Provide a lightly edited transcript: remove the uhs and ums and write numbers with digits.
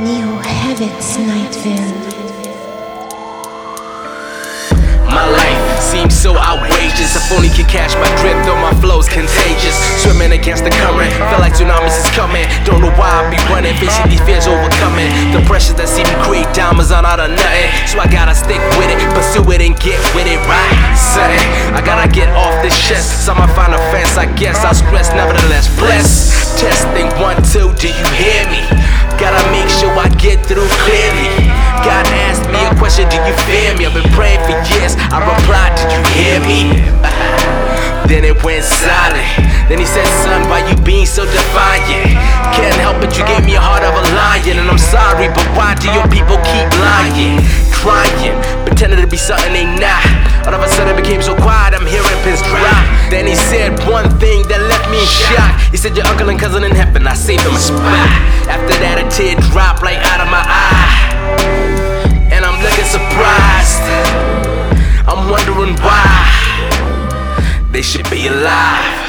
and you have its night veil. My life seems so outrageous. If only could catch my drift, though my flow's contagious. Swimming against the current, feel like tsunamis is coming. Don't know why I be running, facing these fears overcoming. The pressures that seem to create diamonds are not a nothing. So I gotta stick with it, pursue it and get with it right. Sudden, I gotta get off this chest. Some I find offense, I guess I'll stress, nevertheless bless. Testing 1, 2, do you hear me? Gotta make sure I get through clearly. God asked me a question, do you fear me? I've been praying for years, I replied, did you hear me? Then it went silent. Then he said, son, why you being so defiant? Can't help it, you gave me a heart of a lion. And I'm sorry, but why do your people keep lying? Crying, pretending to be something they not. All of a sudden it became so quiet, I'm hearing pins drop. Then he said one thing that left me in shock. He said, your uncle and cousin in heaven, I saved him a spot. After that a tear dropped right out of my eye. And I'm looking surprised, I'm wondering why they should be alive.